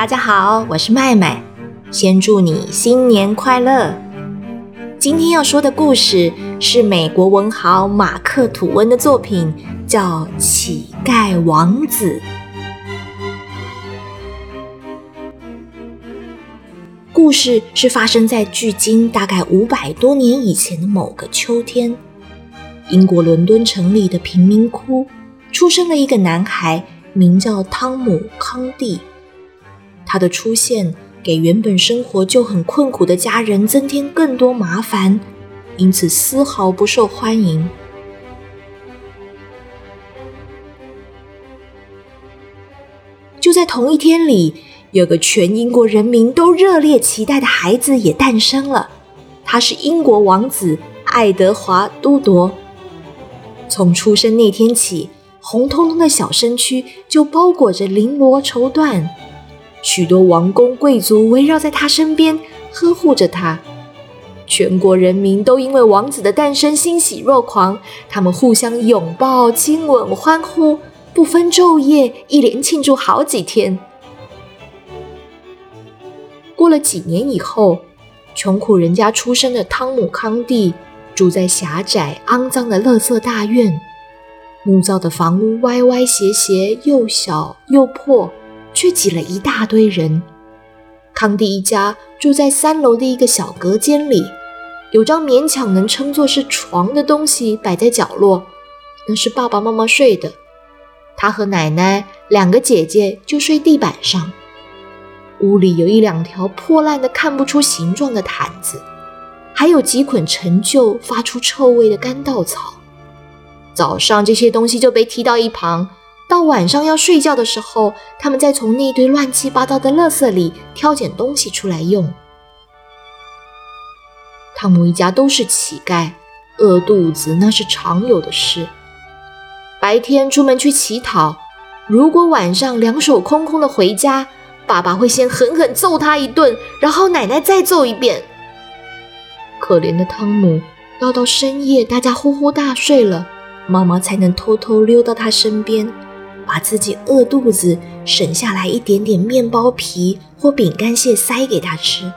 大家好，我是麦麦，先祝你新年快乐。今天要说的故事是美国文豪马克·吐温的作品，叫《乞丐王子》。故事是发生在距今大概500多年以前的某个秋天，英国伦敦城里的贫民窟出生了一个男孩，名叫汤姆·康蒂。他的出现给原本生活就很困苦的家人增添更多麻烦，因此丝毫不受欢迎。就在同一天里，有个全英国人民都热烈期待的孩子也诞生了，他是英国王子爱德华·都铎。从出生那天起，红彤彤的小身躯就包裹着绫罗绸缎，许多王公贵族围绕在他身边，呵护着他。全国人民都因为王子的诞生欣喜若狂，他们互相拥抱、亲吻、欢呼，不分昼夜，一连庆祝好几天。过了几年以后，穷苦人家出身的汤姆·康蒂住在狭窄、肮脏的垃圾大院，木造的房屋歪歪斜斜，又小又破，却挤了一大堆人。康蒂一家住在3楼的一个小隔间里，有张勉强能称作是床的东西摆在角落，那是爸爸妈妈睡的。他和奶奶、2个姐姐就睡地板上。屋里有1-2条破烂的看不出形状的毯子，还有几捆陈旧发出臭味的干稻草。早上这些东西就被踢到一旁，到晚上要睡觉的时候，他们再从那堆乱七八糟的垃圾里挑拣东西出来用。汤姆一家都是乞丐，饿肚子那是常有的事。白天出门去乞讨，如果晚上2手空空的回家，爸爸会先狠狠揍他一顿，然后奶奶再揍一遍。可怜的汤姆，到深夜大家呼呼大睡了，妈妈才能偷偷溜到他身边，把自己饿肚子省下来一点点面包皮或饼干屑塞给他吃。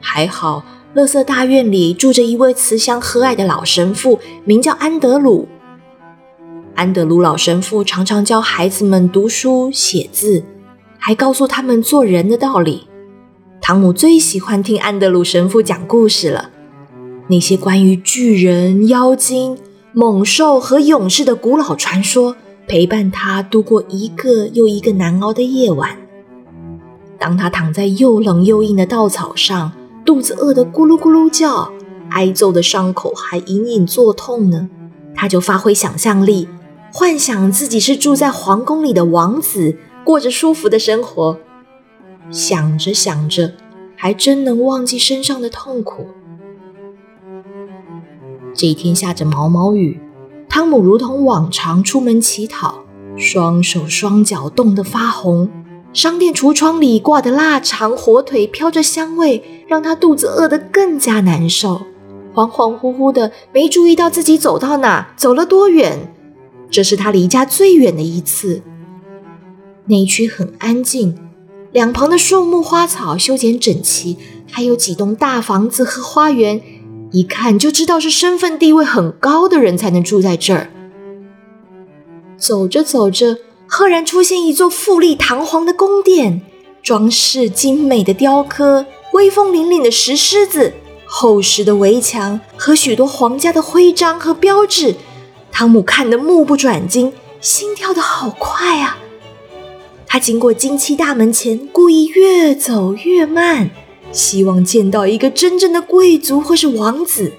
还好，垃圾大院里住着一位慈祥和蔼的老神父，名叫安德鲁。安德鲁老神父常常教孩子们读书写字，还告诉他们做人的道理。汤姆最喜欢听安德鲁神父讲故事了，那些关于巨人、妖精、猛兽和勇士的古老传说陪伴他度过一个又一个难熬的夜晚。当他躺在又冷又硬的稻草上，肚子饿得咕噜咕噜叫，挨揍的伤口还隐隐作痛呢，他就发挥想象力，幻想自己是住在皇宫里的王子，过着舒服的生活。想着想着，还真能忘记身上的痛苦。这一天下着毛毛雨，汤姆如同往常出门乞讨，双手双脚冻得发红，商店橱窗里挂的腊肠、火腿飘着香味，让他肚子饿得更加难受。恍恍惚惚的，没注意到自己走到哪，走了多远。这是他离家最远的一次。那区很安静，两旁的树木花草修剪整齐，还有几栋大房子和花园，一看就知道是身份地位很高的人才能住在这儿。走着走着，赫然出现一座富丽堂皇的宫殿，装饰精美的雕刻，威风凛凛的石狮子，厚实的围墙和许多皇家的徽章和标志。汤姆看得目不转睛，心跳得好快啊。他经过金漆大门前，故意越走越慢，希望见到一个真正的贵族或是王子。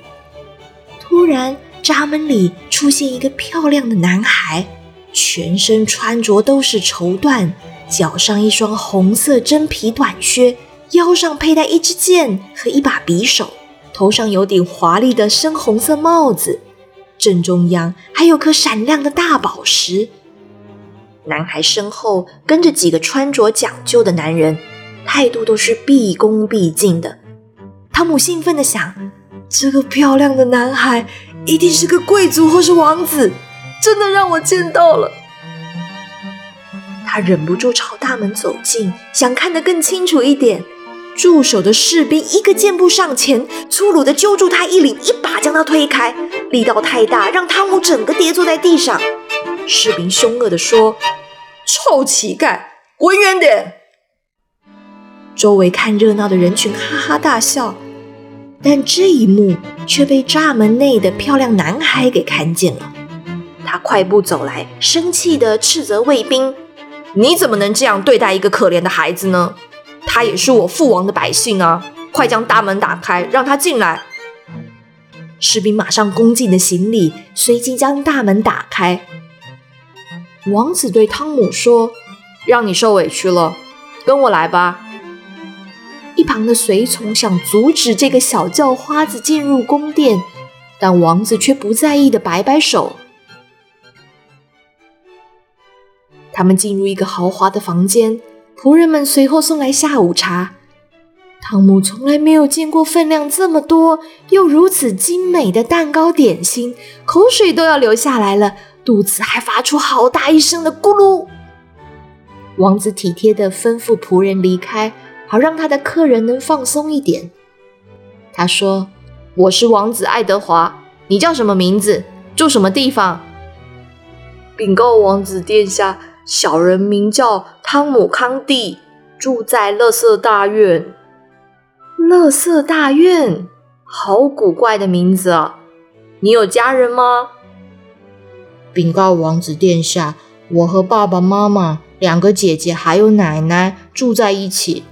突然，闸门里出现一个漂亮的男孩，全身穿着都是绸缎，脚上一双红色真皮短靴，腰上佩戴一支剑和一把匕首，头上有顶华丽的深红色帽子，正中央还有颗闪亮的大宝石。男孩身后跟着几个穿着讲究的男人，态度都是毕恭毕敬的。汤姆兴奋地想，这个漂亮的男孩一定是个贵族或是王子，真的让我见到了。他忍不住朝大门走近，想看得更清楚一点。驻守的士兵一个箭步上前，粗鲁地揪住他衣领，一把将他推开，力道太大，让汤姆整个跌坐在地上。士兵凶恶地说：“臭乞丐，滚远点！”周围看热闹的人群哈哈大笑，但这一幕却被栅门内的漂亮男孩给看见了。他快步走来，生气地斥责卫兵：“你怎么能这样对待一个可怜的孩子呢？他也是我父王的百姓啊！快将大门打开，让他进来！”士兵马上恭敬地行礼，随即将大门打开。王子对汤姆说：“让你受委屈了，跟我来吧。”一旁的随从想阻止这个小叫花子进入宫殿，但王子却不在意地摆摆手。他们进入一个豪华的房间，仆人们随后送来下午茶。汤姆从来没有见过分量这么多又如此精美的蛋糕点心，口水都要流下来了，肚子还发出好大一声的咕噜。王子体贴地吩咐仆人离开，好让他的客人能放松一点。他说：“我是王子爱德华，你叫什么名字？住什么地方？”“禀告王子殿下，小人名叫汤姆康蒂，住在乐色大院。”“乐色大院，好古怪的名字啊！你有家人吗？”“禀告王子殿下，我和爸爸妈妈、两个姐姐还有奶奶住在一起。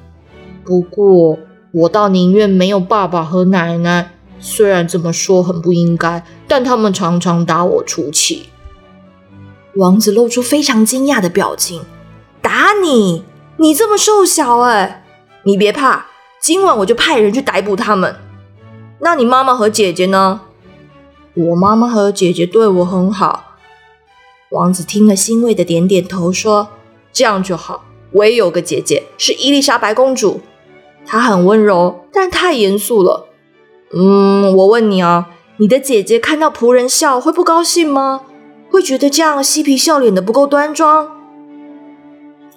不过，我倒宁愿没有爸爸和奶奶，虽然这么说很不应该，但他们常常打我出气。”王子露出非常惊讶的表情。“打你？你这么瘦小哎！你别怕，今晚我就派人去逮捕他们。那你妈妈和姐姐呢？”“我妈妈和姐姐对我很好。”王子听了欣慰的点点头说：“这样就好，我也有个姐姐，是伊丽莎白公主。她很温柔，但太严肃了。我问你啊，你的姐姐看到仆人笑会不高兴吗？会觉得这样嬉皮笑脸的不够端庄？”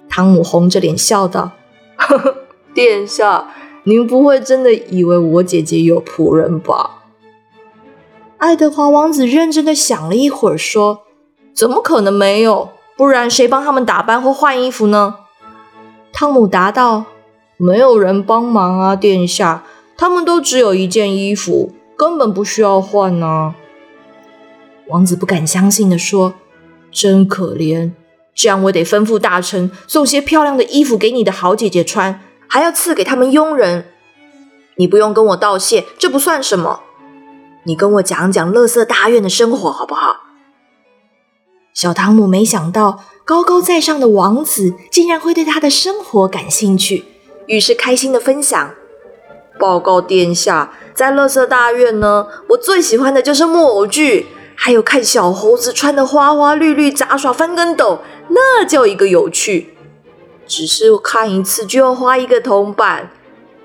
汤姆红着脸笑道：“呵呵，殿下，您不会真的以为我姐姐有仆人吧？”爱德华王子认真的想了一会儿说：“怎么可能没有？不然谁帮他们打扮或换衣服呢？”汤姆答道：“没有人帮忙啊，殿下，他们都只有一件衣服，根本不需要换啊。”王子不敢相信地说：“真可怜，这样我得吩咐大臣送些漂亮的衣服给你的好姐姐穿，还要赐给他们佣人。你不用跟我道谢，这不算什么。你跟我讲讲乐色大院的生活好不好？”小汤姆没想到高高在上的王子竟然会对他的生活感兴趣，于是开心地分享：“报告殿下，在乐色大院呢，我最喜欢的就是木偶剧，还有看小猴子穿的花花绿绿杂耍翻跟斗，那叫一个有趣。只是看一次就要花1个铜板，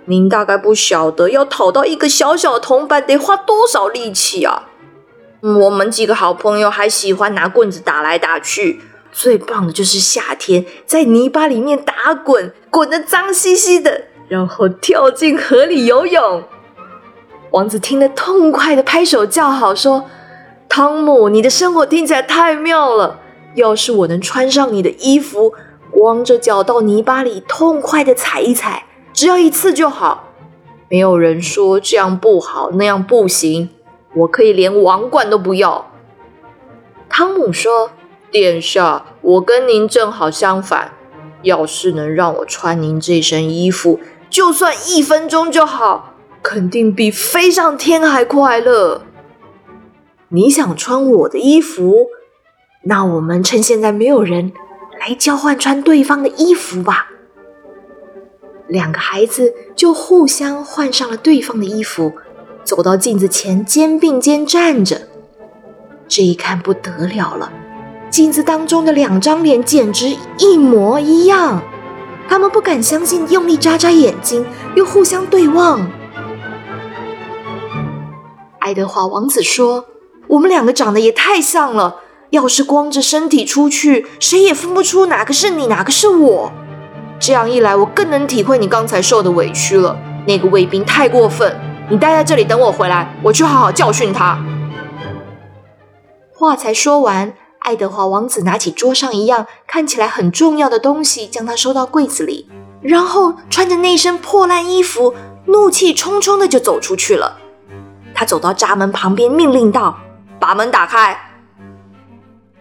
您大概不晓得要讨到一个小小铜板得花多少力气啊！我们几个好朋友还喜欢拿棍子打来打去，最棒的就是夏天在泥巴里面打滚，滚得脏兮兮的，然后跳进河里游泳。”王子听得痛快地拍手叫好说：“汤姆，你的生活听起来太妙了！要是我能穿上你的衣服，光着脚到泥巴里痛快地踩一踩，只要1次就好。没有人说这样不好，那样不行，我可以连王冠都不要。”汤姆说：“殿下，我跟您正好相反，要是能让我穿您这身衣服，就算1分钟就好，肯定比飞上天还快乐。你想穿我的衣服？那我们趁现在没有人，来交换穿对方的衣服吧。”两个孩子就互相换上了对方的衣服，走到镜子前肩并肩站着。这一看不得了了，镜子当中的2张脸简直一模一样。他们不敢相信，用力眨眨眼睛，又互相对望。爱德华王子说：“我们两个长得也太像了，要是光着身体出去，谁也分不出哪个是你，哪个是我。这样一来，我更能体会你刚才受的委屈了。那个卫兵太过分，你待在这里等我回来，我去好好教训他。话才说完，爱德华王子拿起桌上一样看起来很重要的东西，将它收到柜子里，然后穿着那身破烂衣服，怒气冲冲的就走出去了。他走到闸门旁边，命令道：“把门打开！”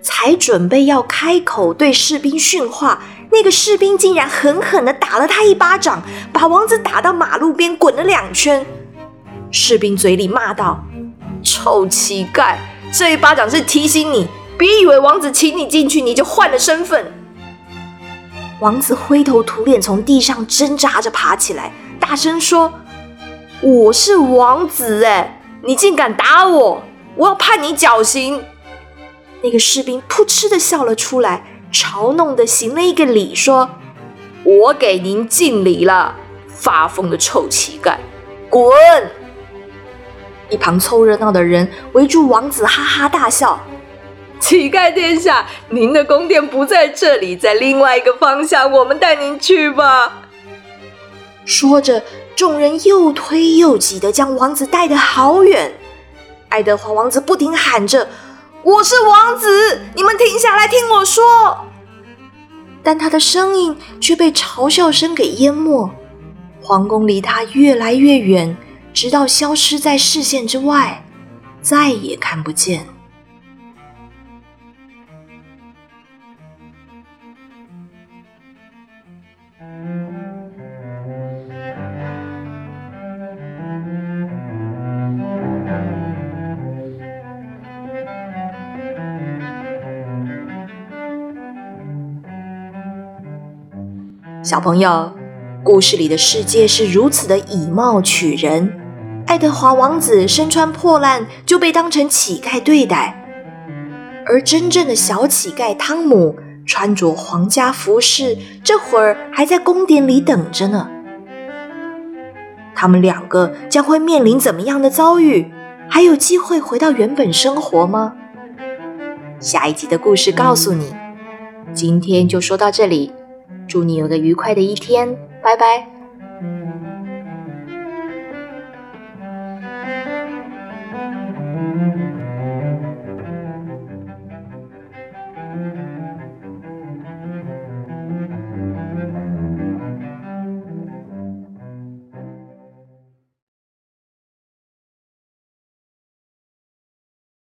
才准备要开口对士兵训话，那个士兵竟然狠狠地打了他一巴掌，把王子打到马路边滚了2圈。士兵嘴里骂道：“臭乞丐，这一巴掌是提醒你，别以为王子请你进去你就换了身份。”王子灰头土脸从地上挣扎着爬起来，大声说：“我是王子哎，你竟敢打我，我要判你绞刑！”那个士兵扑哧地笑了出来，嘲弄地行了一个礼，说：“我给您敬礼了，发疯的臭乞丐，滚！”一旁凑热闹的人围住王子，哈哈大笑：“乞丐殿下，您的宫殿不在这里，在另外一个方向，我们带您去吧。”说着，众人又推又挤地将王子带得好远。爱德华王子不停喊着：“我是王子，你们停下来听我说！”但他的声音却被嘲笑声给淹没，皇宫离他越来越远，直到消失在视线之外，再也看不见。小朋友，故事里的世界是如此的以貌取人。爱德华王子身穿破烂就被当成乞丐对待，而真正的小乞丐汤姆穿着皇家服饰，这会儿还在宫殿里等着呢。他们两个将会面临怎么样的遭遇？还有机会回到原本生活吗？下一集的故事告诉你。今天就说到这里，祝你有个愉快的一天，拜拜。